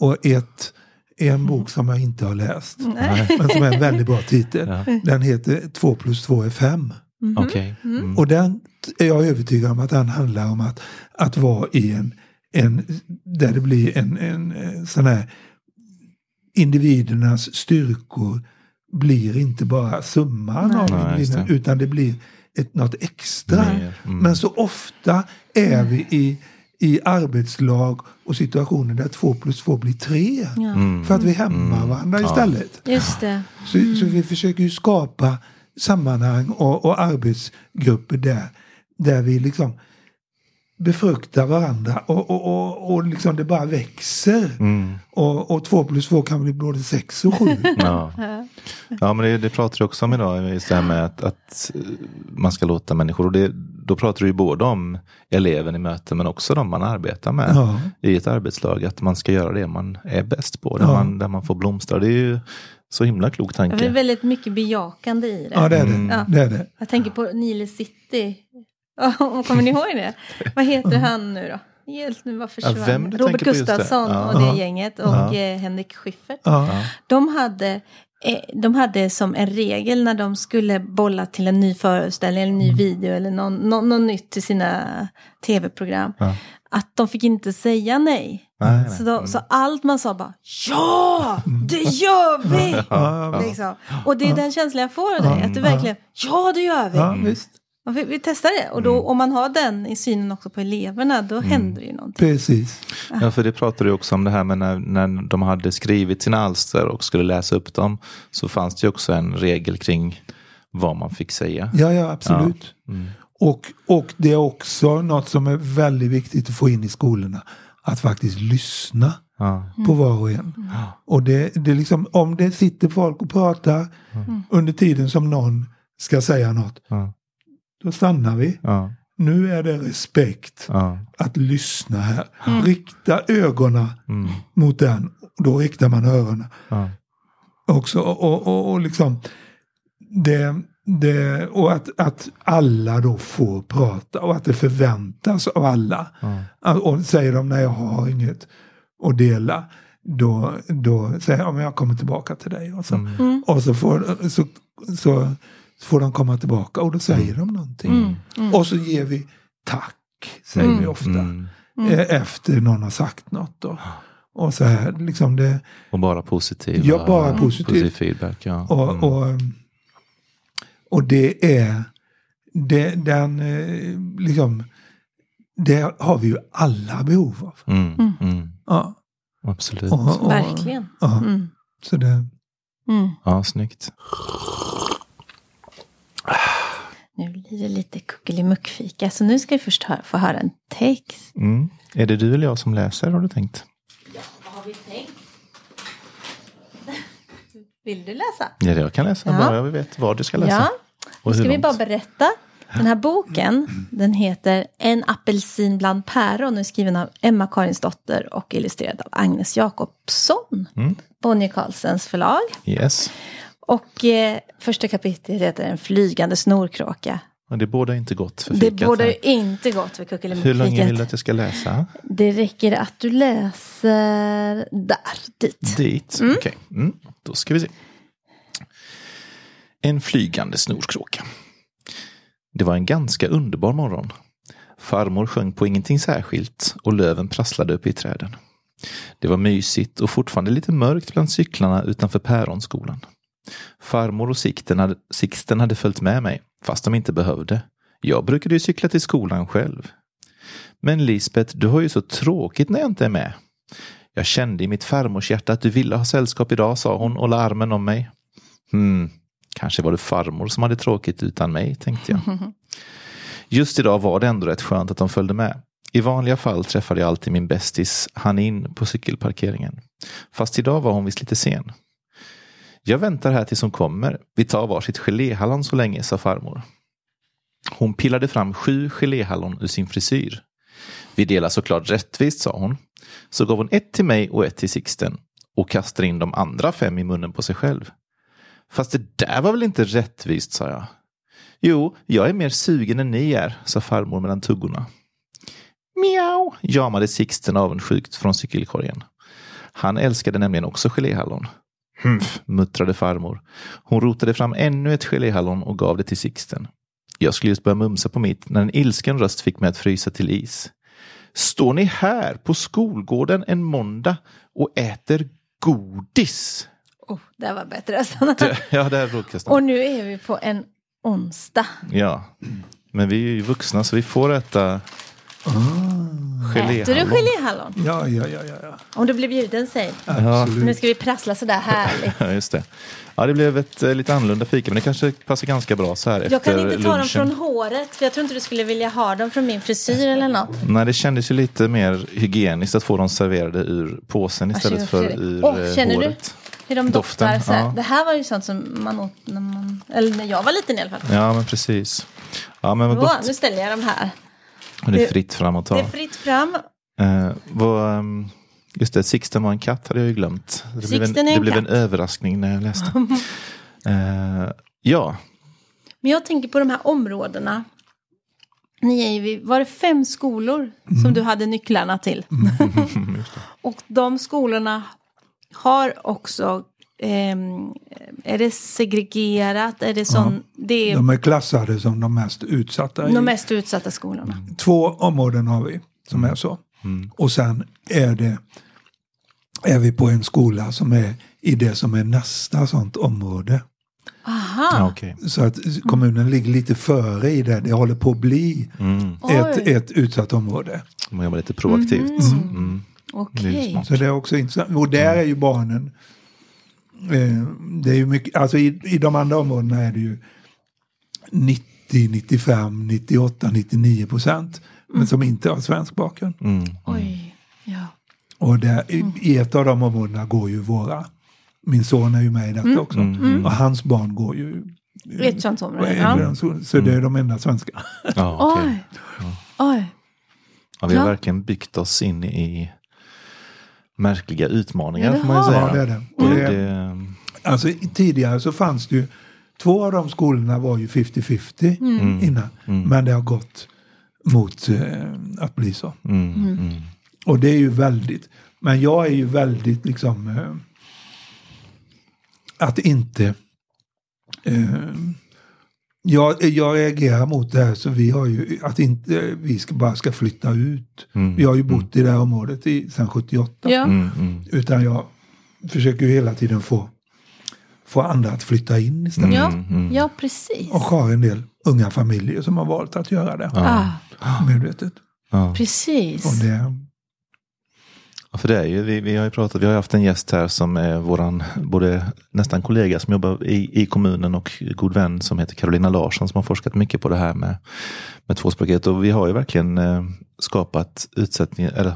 Och ett... en bok som jag inte har läst. Nej. Men som är en väldigt bra titel. Ja. Den heter två plus två är fem. Mm. Okay. Mm. Och den är jag övertygad om att den handlar om att, att vara i en, en... där det blir en, en sån här... individernas styrkor blir inte bara summan Nej. av individerna. Det. Utan det blir ett, något extra. Mm. Men så ofta är vi i... i arbetslag och situationer där två plus två blir tre. Ja. Mm. För att vi hämmar mm. varandra ja. istället. Just det. Så, mm. så vi försöker ju skapa sammanhang och, och arbetsgrupper där, där vi liksom befruktar varandra och, och, och, och liksom det bara växer. Mm. Och, och två plus två kan bli både sex och sju. Ja, ja men det, det pratar du också om idag. Just det här med att, att man ska låta människor... Och det, då pratar du ju både om eleven i möten men också de man arbetar med ja. i ett arbetslag. Att man ska göra det man är bäst på. Där, ja. man, där man får blomstra. Det är ju så himla klok tanke. Det är väldigt mycket bejakande i det. Ja, det är det. Mm. Ja. Det, är det. Jag tänker på Nile City... Kommer ni ihåg det? Vad heter han nu då? Helt nu, varför försvann? Ja, vem du Robert Gustafsson det? Ja. och det gänget och ja. Henrik Schiffert. Ja. De hade de hade som en regel när de skulle bolla till en ny föreställning eller en ny mm. video eller någon, någon, någon nytt till sina tv-program. Ja. Att de fick inte säga nej. nej så, då, så allt man sa bara, ja, det gör vi! Ja. Liksom. Och det är den känslan jag får av dig. Att du verkligen, ja, det gör vi! Ja, visst. Vi, vi testar det. Och då, mm. om man har den i synen också på eleverna, då mm. händer ju någonting. Precis. Ja, ja för det pratade ju också om det här med när, när de hade skrivit sina alster och skulle läsa upp dem, så fanns det ju också en regel kring vad man fick säga. Ja, ja, absolut. Ja. Mm. Och, och det är också något som är väldigt viktigt att få in i skolorna. Att faktiskt lyssna ja. på var och en. Mm. Och det, det är liksom, om det sitter folk och pratar mm. under tiden som någon ska säga något, ja. då stannar vi. Ja. Nu är det respekt ja. att lyssna här. Mm. Rikta ögonen mm. mot den. Då riktar man öronen. Ja. Också, och, och, och liksom det, det, och att, att alla då får prata och att det förväntas av alla. Ja. Och säger de när jag har inget att dela, då, då säger jag, ja, men jag kommer tillbaka till dig. Och så, mm. och så får så, så får de komma tillbaka och då säger de någonting. Mm, mm. Och så ger vi tack, säger mm, vi ofta. Mm, mm. Efter någon har sagt något. Och, och så här, liksom det... Och bara positiv. Ja, bara mm. positiv. positiv feedback, ja. Och, mm. och, och det är... Det, den, liksom, det har vi ju alla behov av. Mm, mm. Mm. Ja. Absolut. Och, och, Verkligen. Ja, mm. så det... Mm. Ja, snyggt. Nu blir det lite kuckelimuckfika. Så nu ska vi först hö- få höra en text. Mm. Är det du eller jag som läser, har du tänkt? Ja, vad har vi tänkt? Vill du läsa? Ja, jag kan läsa. Ja. Bara jag vet vad du ska läsa. Ja. Och nu ska vi bara berätta. Den här boken, den heter En apelsin bland päron. Den är skriven av Emma Karinsdotter och illustrerad av Agnes Jakobsson. Mm. Bonnier Karlsens förlag. Yes. Och eh, första kapitlet heter En flygande snorkråka. Men det borde inte gott för fikat. Det borde här. inte gott för kuckelimuckfikat. Hur länge vill du att jag ska läsa? Det räcker att du läser där, dit. Dit, mm. okej. Okay. Mm. Då ska vi se. En flygande snorkråka. Det var en ganska underbar morgon. Farmor sjöng på ingenting särskilt och löven prasslade upp i träden. Det var mysigt och fortfarande lite mörkt bland cyklarna utanför päronskolan. Farmor och Sixten hade, Sixten hade följt med mig, fast de inte behövde. Jag brukade ju cykla till skolan själv. Men Lisbeth, du har ju så tråkigt när jag inte är med. Jag kände i mitt farmors hjärta att du ville ha sällskap idag, sa hon och la armen om mig. Hmm, Kanske var det farmor som hade tråkigt utan mig, tänkte jag. Just idag var det ändå rätt skönt att de följde med. I vanliga fall träffade jag alltid min bästis han in på cykelparkeringen. Fast idag var hon visst lite sen. Jag väntar här tills hon kommer. Vi tar varsitt geléhallon så länge, sa farmor. Hon pillade fram sju geléhallon ur sin frisyr. Vi delar såklart rättvist, sa hon. Så gav hon ett till mig och ett till Sixten. Och kastade in de andra fem i munnen på sig själv. Fast det där var väl inte rättvist, sa jag. Jo, jag är mer sugen än ni är, sa farmor mellan tuggorna. Miau, jamade Sixten avundsjukt från cykelkorgen. Han älskade nämligen också geléhallon. Hmpf, muttrade farmor. Hon rotade fram ännu ett geléhallon och gav det till Sixten. Jag skulle just börja mumsa på mitt när en ilsken röst fick mig att frysa till is. Står ni här på skolgården en måndag och äter godis? Oh, det var bättre. Alltså. Det, ja, det här och nu är vi på en onsdag. Ja, men vi är ju vuxna så vi får äta... Oh. Äter du geléhallon? Ja, ja, ja, ja. Om du blir bjuden, säg. Absolut. Nu ska vi prassla sådär härligt. Ja, just det. Ja, det blev ett äh, lite annorlunda fika, men det kanske passar ganska bra så här jag efter lunchen. Jag kan inte ta lunchen. Dem från håret, för jag tror inte du skulle vilja ha dem från min frisyr eller något. Nej, det kändes ju lite mer hygieniskt att få dem serverade ur påsen istället ah, för ur oh, eh, känner håret. Du? Hur de doftar. Doften, så ja. Det här var ju sånt som man åt när man... Eller när jag var liten i alla fall. Ja, men precis. Ja, men vad gott. Åh, nu ställer jag dem här. Och det är fritt fram att ta. Det är fritt fram. Eh, vad, just det, Sixten var en katt hade jag ju glömt. Det Sixten blev en, det en, blev en överraskning när jag läste. eh, ja. Men jag tänker på de här områdena. Ni är ju, var det fem skolor mm. som du hade nycklarna till? Mm. Just det. Och de skolorna har också... Um, är det segregerat? Är det sån, ja, det är... De är klassade som de mest utsatta. De i. mest utsatta skolorna. Två områden har vi som är så. Mm. Och sen är, det, är vi på en skola som är i det som är nästa sånt område. Aha. Ja, okay. Så att kommunen ligger lite före i det. Det håller på att bli mm. ett, ett utsatt område. Man jobbar lite proaktivt. Mm. Mm. Mm. Okej. Okay. Så det är också intressant. Och där är ju barnen... Det är ju mycket, alltså i, i de andra områdena är det ju nittio, nittiofem, nittioåtta, nittionio procent mm. men som inte har svensk bakgrund. Mm. Oj, ja. Och där, mm. i ett av de områdena går ju våra. Min son är ju med i detta mm. också. Mm. Och hans barn går ju i ett sånt område. Ja. Så det är de enda svenska. Ja, okay. Oj, ja. Oj. Ja, vi har ja. verkligen byggt oss in i... märkliga utmaningar ja, får man ju säga. Ja, det är det. Och mm. det. Alltså tidigare så fanns det ju två av de skolorna var ju femtio femtio mm. innan. Mm. Men det har gått mot eh, att bli så. Mm. Mm. Och det är ju väldigt, men jag är ju väldigt liksom eh, att inte eh, Jag, jag reagerar mot det här så vi har ju att inte vi ska bara ska flytta ut. Mm. Vi har ju bott mm. i det här området i, sedan sjuttioåtta. Ja. Mm, mm. Utan jag försöker ju hela tiden få, få andra att flytta in istället. Mm, mm, mm. Ja, precis. Och har en del unga familjer som har valt att göra det. Ja. Ah. Medvetet. Ja. Precis. Och det... Ja, för det är ju, vi, vi har ju pratat, vi har ju haft en gäst här som är våran, både nästan kollega som jobbar i, i kommunen och god vän som heter Carolina Larsson som har forskat mycket på det här med, med tvåspråkighet och vi har ju verkligen eh, skapat utsättningar, eller,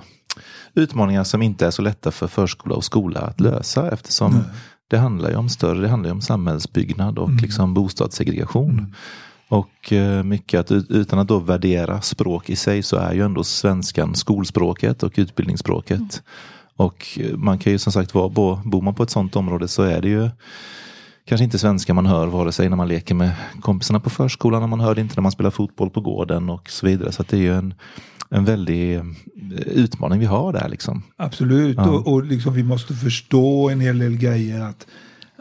utmaningar som inte är så lätta för förskola och skola att lösa eftersom mm. det handlar ju om större, det handlar ju om samhällsbyggnad och mm. liksom bostadssegregation. Mm. Och mycket att utan att då värdera språk i sig så är ju ändå svenskan skolspråket och utbildningsspråket. Mm. Och man kan ju som sagt vara, bor man på ett sånt område så är det ju kanske inte svenska man hör vare sig när man leker med kompisarna på förskolan när man hör det inte när man spelar fotboll på gården och så vidare. Så att det är ju en, en väldig utmaning vi har där liksom. Absolut ja. och, och liksom vi måste förstå en hel del grejer att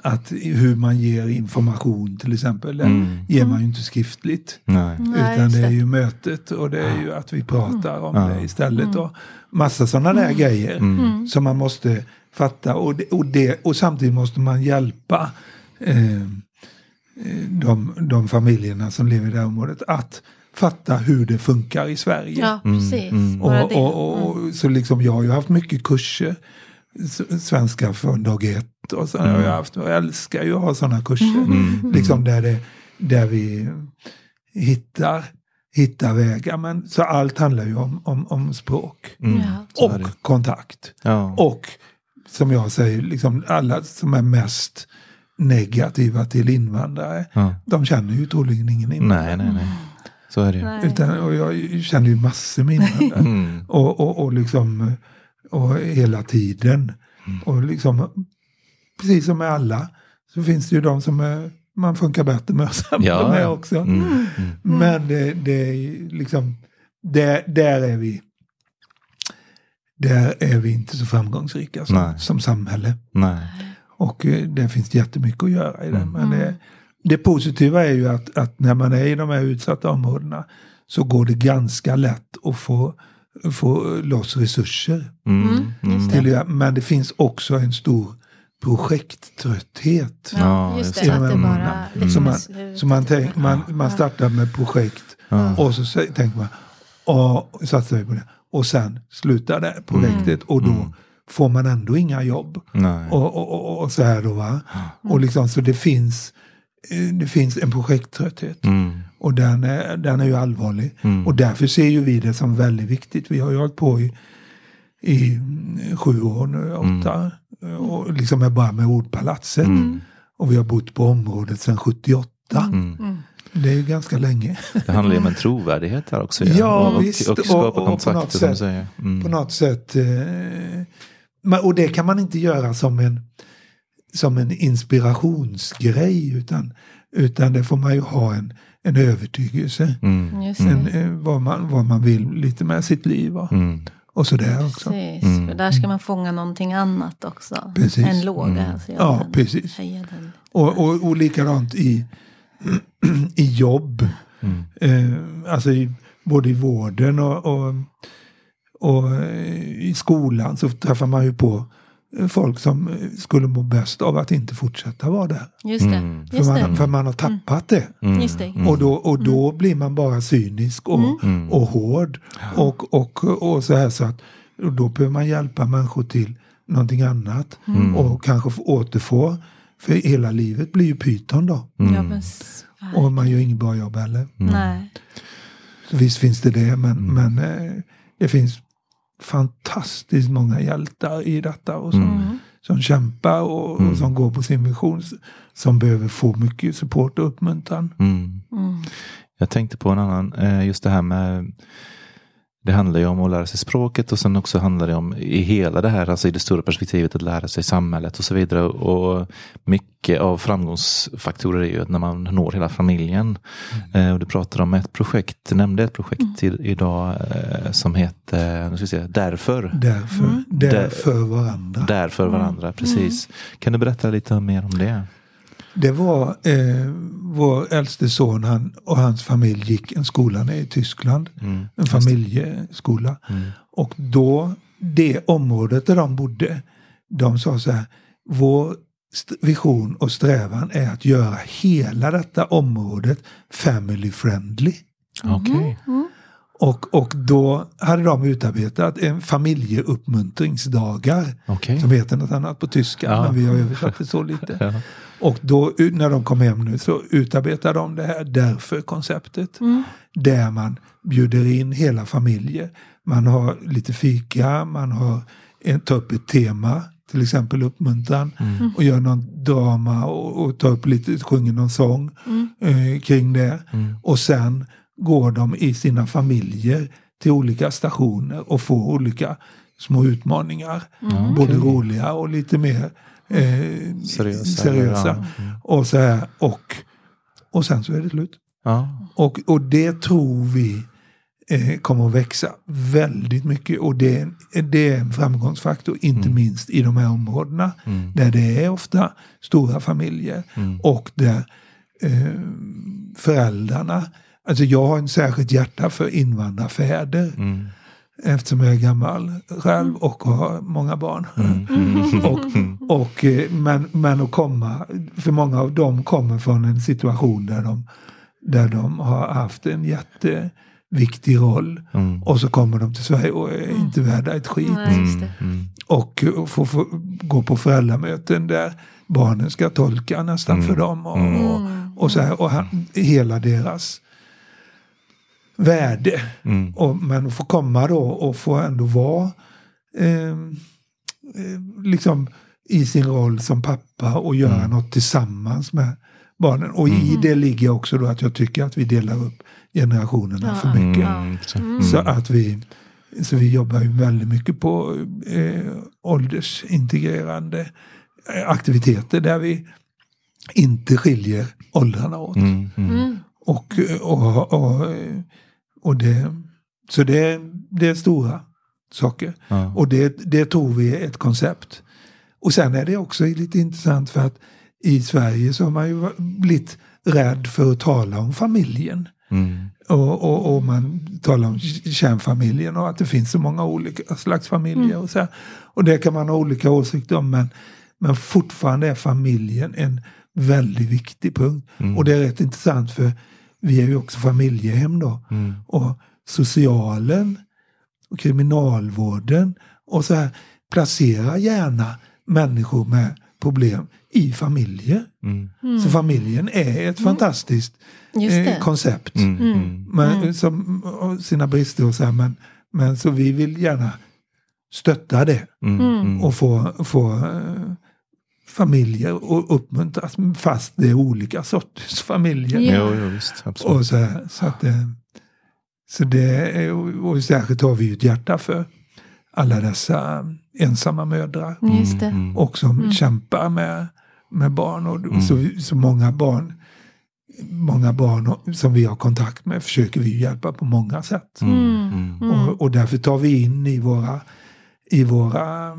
Att hur man ger information till exempel, mm. det ger man ju inte skriftligt. Nej. Utan det är ju mötet och det är ju att vi pratar om mm. det istället. Mm. Och massa sådana där mm. grejer mm. som man måste fatta. Och, det, och, det, och samtidigt måste man hjälpa eh, de, de familjerna som lever i det här området att fatta hur det funkar i Sverige. Ja, precis. Mm. Mm. Och, och, och, och, så liksom jag har ju haft mycket kurser svenska från dag ett och så har mm. jag haft, och jag älskar ju att ha sådana kurser mm. liksom där det, där vi hittar hittar vägar, men så allt handlar ju om om, om språk mm. och kontakt ja. Och som jag säger liksom alla som är mest negativa till invandrare ja. De känner ju troligen ingen invandrare. Nej nej nej. Så är det. Nej. Utan och jag känner ju massor med invandrare mm. och, och och liksom och hela tiden mm. och liksom precis som med alla så finns det ju de som är, man funkar bättre med samma ja, med ja. Också mm. Mm. Men det, det är liksom det, där är vi där är vi inte så framgångsrika som, som samhälle. Nej. Och det finns jättemycket att göra i det mm. men det, det positiva är ju att, att när man är i de här utsatta områdena så går det ganska lätt att få få loss resurser mm, mm. till, men det finns också en stor projekttrötthet ja, just det, att det bara mm. så man, så man, tänk, man, man startar med projekt ja. Och så tänker man och satsar vi på det och sen slutar det projektet mm. och då mm. får man ändå inga jobb och, och, och, och så här då va mm. och liksom så det finns det finns en projekttrötthet mm. och den är, den är ju allvarlig mm. och därför ser ju vi det som väldigt viktigt. Vi har ju hållit på i, i sju år nu, åtta mm. och liksom är bara med Ordpalatset mm. och vi har bott på området sedan sjuttioåtta mm. Mm. Det är ju ganska länge. Det handlar ju om en trovärdighet här också. Ja, ja och, visst och, och, och, och på något sätt mm. på något sätt eh, och det kan man inte göra som en som en inspirationsgrej utan, utan det får man ju ha en, en övertygelse mm. Just en, mm. vad, man, vad man vill lite med sitt liv och, mm. och sådär också. Precis, mm. för där ska man fånga någonting annat också precis. Än låga mm. alltså, ja, den, precis den. Och, och, och likadant i i jobb mm. eh, alltså i, både i vården och, och, och i skolan så träffar man ju på folk som skulle må bäst av att inte fortsätta vara där. Just det. Mm. För, man, för man har tappat mm. det. Mm. Just det. Mm. Och då, och då mm. blir man bara cynisk och, mm. och hård. Ja. Och, och, och så här så att då behöver man hjälpa människor till någonting annat. Mm. Och kanske få återfå. För hela livet blir ju pyton då. Mm. Ja, men... Och man gör inget bra jobb heller. Mm. Nej. Så visst finns det det. Men, mm. men det finns fantastiskt många hjältar i detta och som, mm. som kämpar och, mm. och som går på sin vision som behöver få mycket support och uppmuntran. Mm. Mm. Jag tänkte på en annan, just det här med det handlar ju om att lära sig språket och sen också handlar det om i hela det här, alltså i det stora perspektivet att lära sig samhället och så vidare och mycket av framgångsfaktorer är ju att när man når hela familjen mm. eh, och du pratar om ett projekt, du nämnde ett projekt mm. i, idag eh, som heter, nu ska vi säga, Därför. Därför, mm. därför varandra. Därför varandra, mm. precis. Kan du berätta lite mer om det? Det var eh, vår äldste son han, och hans familj gick en skola nere i Tyskland. Mm. En familjeskola. Mm. Och då, det området där de bodde, de sa så här, vår st- vision och strävan är att göra hela detta området family friendly. Okej. Okay. Mm. Och, och då hade de utarbetat en familjeuppmuntringsdagar okay. som heter något annat på tyska ja. Men vi har översatt det så lite. Ja. Och då när de kom hem nu så utarbetar de det här därför konceptet mm. där man bjuder in hela familjer. Man har lite fika, man har en, tar upp ett tema, till exempel uppmuntran mm. och gör någon drama och, och tar upp lite, sjunger någon sång mm. eh, kring det mm. och sen går de i sina familjer till olika stationer och får olika små utmaningar. Mm. Både okay. roliga och lite mer eh, seriösa. seriösa. Mm. Och, så här, och, och sen så är det slut. Ja. Och, och det tror vi eh, kommer att växa väldigt mycket. Och det är en, det är en framgångsfaktor, inte mm. minst i de här områdena. Mm. Där det är ofta stora familjer. Mm. Och där eh, föräldrarna... Alltså jag har en särskilt hjärta för invandrarfäder. Mm. Eftersom jag är gammal själv och har många barn. Mm. Mm. och, och, men, men att komma, för många av dem kommer från en situation där de, där de har haft en jätte viktig roll. Mm. Och så kommer de till Sverige och är mm. inte värda ett skit. Mm. Mm. Och får, får gå på föräldramöten där barnen ska tolka nästan mm. för dem. Och, mm. och, och, så här, och han, hela deras värde. Mm. Och, men får komma då och få ändå vara eh, liksom i sin roll som pappa och göra mm. något tillsammans med barnen. Och mm. i det ligger också då att jag tycker att vi delar upp generationerna ja, för mycket. Mm, mm. Så att vi så vi jobbar ju väldigt mycket på eh, åldersintegrerande aktiviteter där vi inte skiljer åldrarna åt. Mm, mm. Och, och, och, och det så det, det är stora saker. Ja. Och det, det tror vi är ett koncept. Och sen är det också lite intressant för att i Sverige så har man ju blivit rädd för att tala om familjen. Mm. Och, och, och man talar om kärnfamiljen och att det finns så många olika slags familjer. Mm. Och, så här. Och det kan man ha olika åsikter om. Men, men fortfarande är familjen en väldigt viktig punkt. Mm. Och det är rätt intressant för vi är ju också familjehem då. Mm. Och socialen och kriminalvården och så här placerar gärna människor med problem i familjer. Mm. Mm. Så familjen är ett mm. fantastiskt eh, koncept. Mm. Mm. Men, som, och sina brister och så här, men, men så vi vill gärna stötta det. Mm. Och få, få eh, familjer och uppmuntras fast det är olika sorters familjer. Ja, ja visst. Absolut. Och så här, så att det, så det är, och särskilt har vi ju ett hjärta för alla dessa ensamma mödrar. Just det. Och som mm. kämpar med, med barn. Och mm. så, så många barn många barn som vi har kontakt med försöker vi hjälpa på många sätt. Mm. Mm. Och, och därför tar vi in i våra, i våra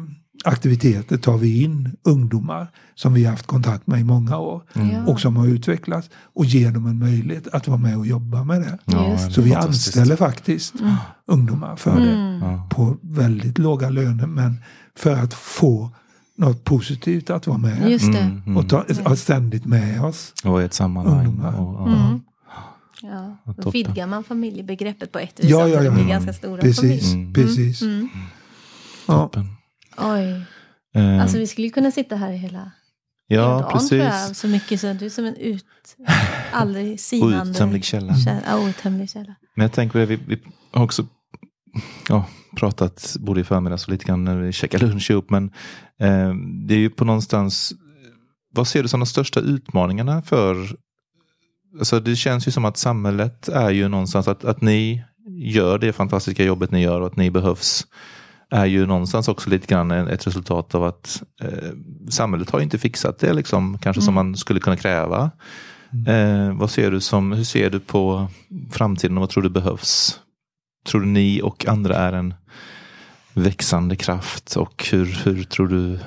aktiviteter tar vi in ungdomar som vi har haft kontakt med i många år. Mm. Och som har utvecklats. Och ger dem en möjlighet att vara med och jobba med det. Ja, just. Så vi anställer faktiskt mm. ungdomar för mm. det. Ja. På väldigt låga löner. Men för att få något positivt att vara med. Just det. Mm, mm. Och ta, ha ständigt med oss. Och i ett sammanhang. Ungdomar. Och, och, mm. ja. Och då vidgar man familjebegreppet på ett vis. Ja, ja, ja, det blir ja. ganska stora precis, familjer. Mm. Precis. Mm. Mm. Ja. Toppen. Oj, um, alltså vi skulle kunna sitta här i hela, ja, hela dagen, precis. Tror jag, så mycket så att du är som en ut, aldrig sinande otämlig källa. källa. Ja, otämlig källa. Men jag tänker, vi, vi har också ja, pratat både i förmiddags och lite grann när vi checkar lunch ihop, men eh, det är ju på någonstans, vad ser du som de största utmaningarna för, alltså det känns ju som att samhället är ju någonstans, att, att ni gör det fantastiska jobbet ni gör och att ni behövs. Är ju någonstans också lite grann ett resultat av att eh, samhället har inte fixat det liksom, kanske mm. som man skulle kunna kräva. Mm. Eh, vad ser du som, hur ser du på framtiden och vad tror du behövs? Tror du ni och andra är en växande kraft och hur, hur tror du,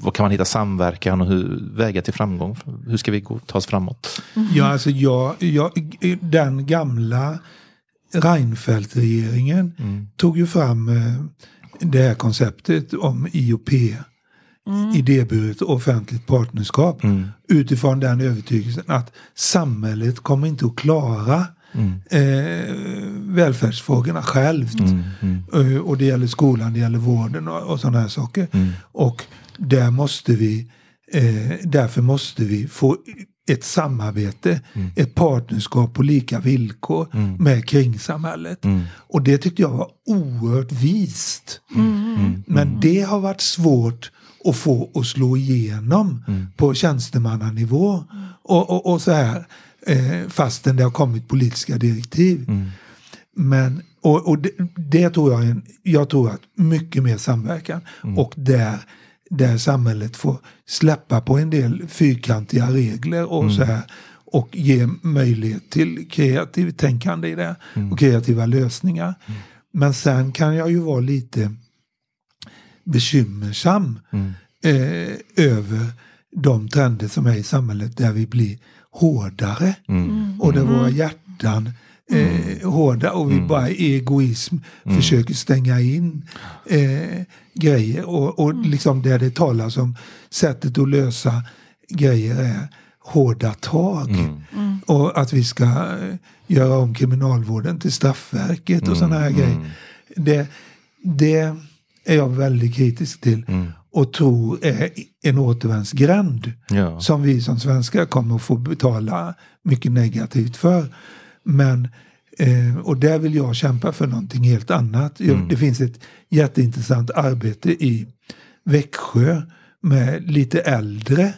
vad kan man hitta samverkan och hur, väga till framgång? Hur ska vi gå, ta oss framåt? Mm. Ja, alltså jag, jag, den gamla Reinfeldt-regeringen mm. tog ju fram eh, det här konceptet om I O P, mm. idéburet offentligt partnerskap, mm. utifrån den övertygelsen att samhället kommer inte att klara mm. eh, välfärdsfrågorna självt. Mm. Mm. Och det gäller skolan, det gäller vården och, och sådana här saker. Mm. Och där måste vi, eh, därför måste vi få ett samarbete, mm. ett partnerskap på lika villkor mm. med kringsamhället. Mm. Och det tyckte jag var oerhört vist. Mm. Mm. Men det har varit svårt att få att slå igenom mm. på tjänstemannanivå och, och, och så här, eh, fastän det har kommit politiska direktiv. Mm. Men, och, och det, det tror jag, en, jag tror att mycket mer samverkan mm. och där där samhället får släppa på en del fyrkantiga regler och mm. så här och ge möjlighet till kreativt tänkande i det mm. och kreativa lösningar. Mm. Men sen kan jag ju vara lite bekymmersam mm. eh, över de trender som är i samhället där vi blir hårdare mm. och där mm. våra hjärtan Mm. Eh, hårda och vi mm. bara i egoism mm. försöker stänga in eh, grejer och, och mm. liksom där det talas om sättet att lösa grejer är hårda tag mm. Mm. och att vi ska göra om kriminalvården till straffverket och mm, sådana här mm. grejer. Det, det är jag väldigt kritisk till mm. och tror är en återvändsgränd ja. som vi som svenskar kommer att få betala mycket negativt för. Men eh, och där vill jag kämpa för någonting helt annat. Mm. Det finns ett jätteintressant arbete i Växjö med lite äldre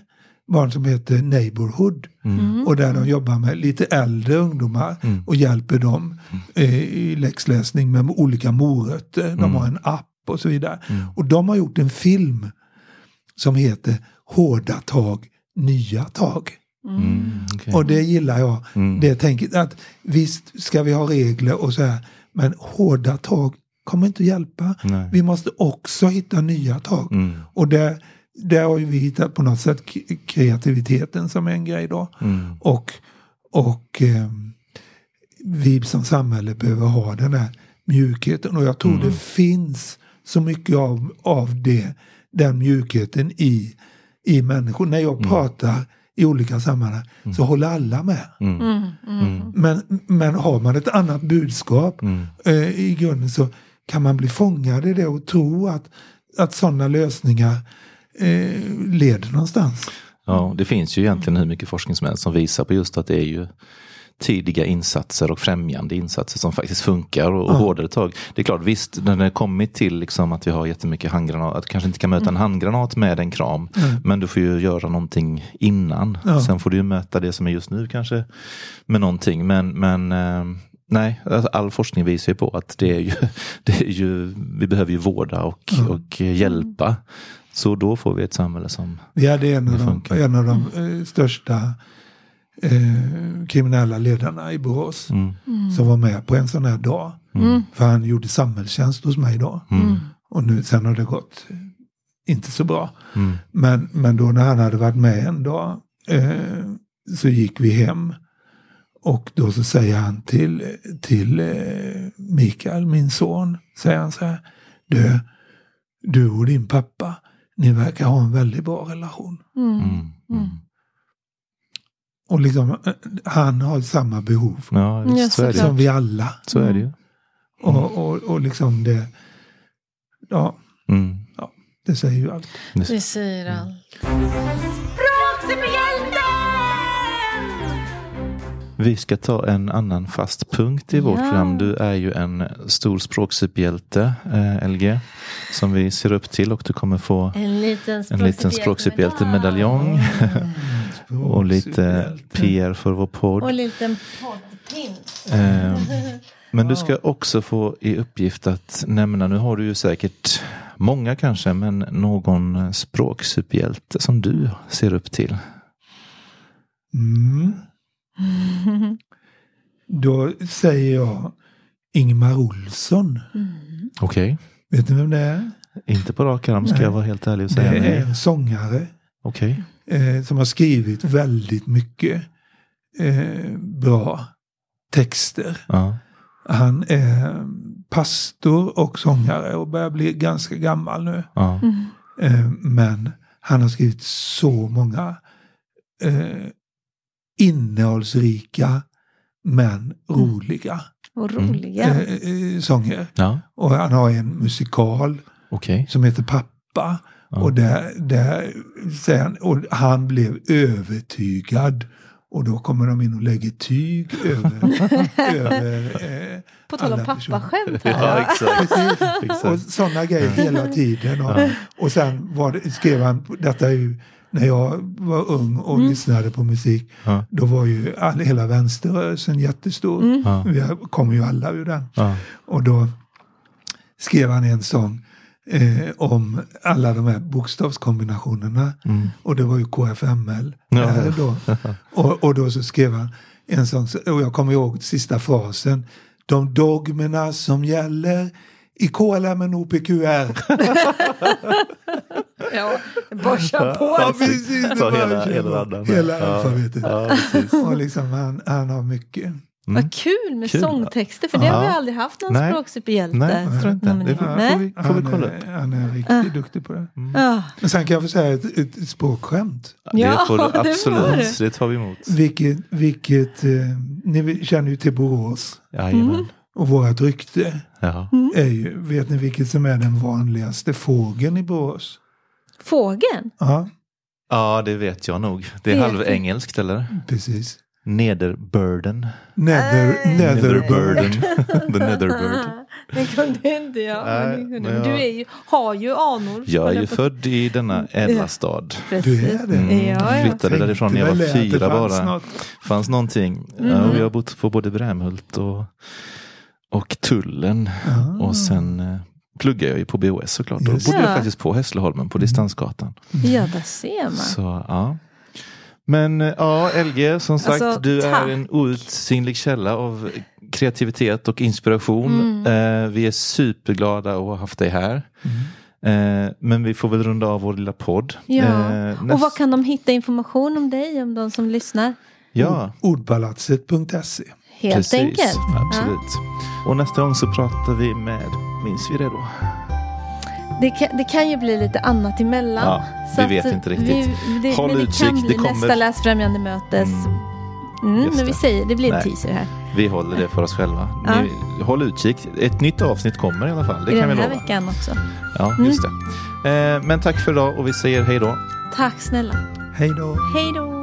barn som heter Neighborhood mm. och där de jobbar med lite äldre ungdomar mm. och hjälper dem eh, i läxläsning med olika morötter. De mm. har en app och så vidare. Mm. Och de har gjort en film som heter Hårda tag, nya tag. Mm. Okay. Och det gillar jag. Mm. Det tänker att visst ska vi ha regler och så här, men hårda tag kommer inte att hjälpa. Nej. Vi måste också hitta nya tag. Mm. Och där, där har vi hittat på något sätt kreativiteten som är en grej då. Mm. Och, och eh, vi som samhälle behöver ha den här mjukheten. Och jag tror mm. det finns så mycket av, av det, den mjukheten i, i människor. När jag mm. pratar i olika sammanhang mm. så håller alla med. Mm. Mm. Mm. Men, men har man ett annat budskap mm. eh, i grunden så kan man bli fångad i det och tro att, att sådana lösningar eh, leder någonstans. Ja, det finns ju egentligen hur mycket forskning som helst som visar på just att det är ju tidiga insatser och främjande insatser som faktiskt funkar och, och ja. hårdare tag. Det är klart, visst, när det har kommit till liksom att vi har jättemycket handgranat, att kanske inte kan möta mm. en handgranat med en kram, mm. men du får ju göra någonting innan. Ja. Sen får du ju möta det som är just nu kanske med någonting, men, men eh, nej, all forskning visar ju på att det är ju, det är ju vi behöver ju vårda och, mm. och hjälpa. Så då får vi ett samhälle som ja, det är en av de, en av de eh, största Eh, kriminella ledarna i Borås mm. Mm. som var med på en sån här dag mm. för han gjorde samhällstjänst hos mig då mm. och nu, sen har det gått inte så bra mm. men, men då när han hade varit med en dag eh, så gick vi hem och då så säger han till, till eh, Mikael, min son, säger han så här: du, du och din pappa, ni verkar ha en väldigt bra relation mm. Mm. Mm. Och liksom, han har samma behov ja, just, så är det. Som vi alla. Så är det ju. Mm. Och, och, och liksom det... Ja, mm. ja, det säger ju allt. Det säger mm. allt. Vi ska ta en annan fast punkt i vårt ja. program. Du är ju en stor språksuperhjälte, eh, L G, som vi ser upp till. Och du kommer få en liten, en liten språksuperhjälte-medaljong. Mm. Och lite P R för vår podd. Och en liten poddpins. Eh, men du ska också få i uppgift att nämna, nu har du ju säkert många kanske, men någon språksuperhjälte som du ser upp till. Mm. Då säger jag Ingmar Olsson. Mm. Okej. Okay. Vet ni vem det är? Inte på rak arm, ska jag vara helt ärlig och säga. Det är en sångare. Okej. Okay. Eh, som har skrivit väldigt mycket eh, bra texter. Uh-huh. Han är pastor och sångare och börjar bli ganska gammal nu. Uh-huh. Mm. Eh, men han har skrivit så många eh, innehållsrika men roliga, mm. roliga. Eh, eh, sånger. Uh-huh. Och han har en musikal okay. som heter Pappa. Mm. Och, där, där, sen, och han blev övertygad. Och då kommer de in och lägger tyg över, över eh, på tal om pappaskämt. Ja, exakt. Och sådana grejer hela tiden. Och, ja. och sen var det, skrev han, detta är ju, när jag var ung och mm. lyssnade på musik. Ja. Då var ju all, hela vänsterrörelsen jättestor. Mm. Ja. Vi kom ju alla ur den. Ja. Och då skrev han en sång. Eh, om alla de här bokstavskombinationerna mm. och det var ju K F M L ja. då. och, och då så skrev han en sån, och jag kommer ihåg sista frasen: de dogmerna som gäller i K L M och O P Q R. Ja, borsa på ja, precis, hela, hela, hela alfabetet ja, ja, och liksom han, han har mycket Mm. Vad kul med kul. sångtexter, för det har vi aldrig haft någon nej. språksuperhjälte. Nej, jag tror inte. Nej, det får, nej? Får vi, får vi kolla upp. Han är, han är riktigt ah. duktig på det. Mm. Ah. Men sen kan jag få säga ett, ett, ett språkskämt. Ja, det får du absolut. Det, får du. Det tar vi emot. Vilket, vilket eh, ni känner ju till Borås. Jajamän. Mm. Och vårat rykte mm. är ju, vet ni vilket som är den vanligaste fågeln i Borås? Fågeln? Ja. Ja, det vet jag nog. Det är vet halvengelskt, eller? Precis. Nederbörden. Nether, Nederbörden. The Nederbird. Det kunde inte jag. Nej, men kunde. Men du är ju, har ju anor. Jag är ju född i denna ädla stad. Precis. Du är det. Mm, ja, jag flyttade därifrån när jag var fyra bara. Snart. Fanns någonting. Mm. Ja, och jag har bott på både Brämhult och, och Tullen. Ah. Och sen pluggade jag ju på B O S såklart. Yes. Och då bodde ja. jag faktiskt på Hässleholmen på mm. Distansgatan. Mm. Ja, där ser man. Så, ja. Men ja, Elge, som sagt, alltså, du tack. är en outsinlig källa av kreativitet och inspiration. Mm. Eh, vi är superglada att ha haft dig här. Mm. Eh, men vi får väl runda av vår lilla podd. Ja. Eh, näst... Och var kan de hitta information om dig, om de som lyssnar? Ja. Ordpalatset punkt se. Helt Precis. enkelt. Absolut. Ja. Och nästa gång så pratar vi med, minns vi det då? Det kan, det kan ju bli lite annat emellan. Ja, vi så vet inte riktigt. Vi, det, Håll men utkik, det kan bli det kommer... nästa läsfrämjande mötes. Mm, mm, men vi säger, det blir en teaser här. Vi håller det för oss själva. Ja. Ni, håll utkik. Ett nytt avsnitt kommer i alla fall. Det I kan vi lova. Den här veckan också. Ja, mm. just det. Eh, men tack för idag och vi säger hej då. Tack snälla. Hej då. Hej då.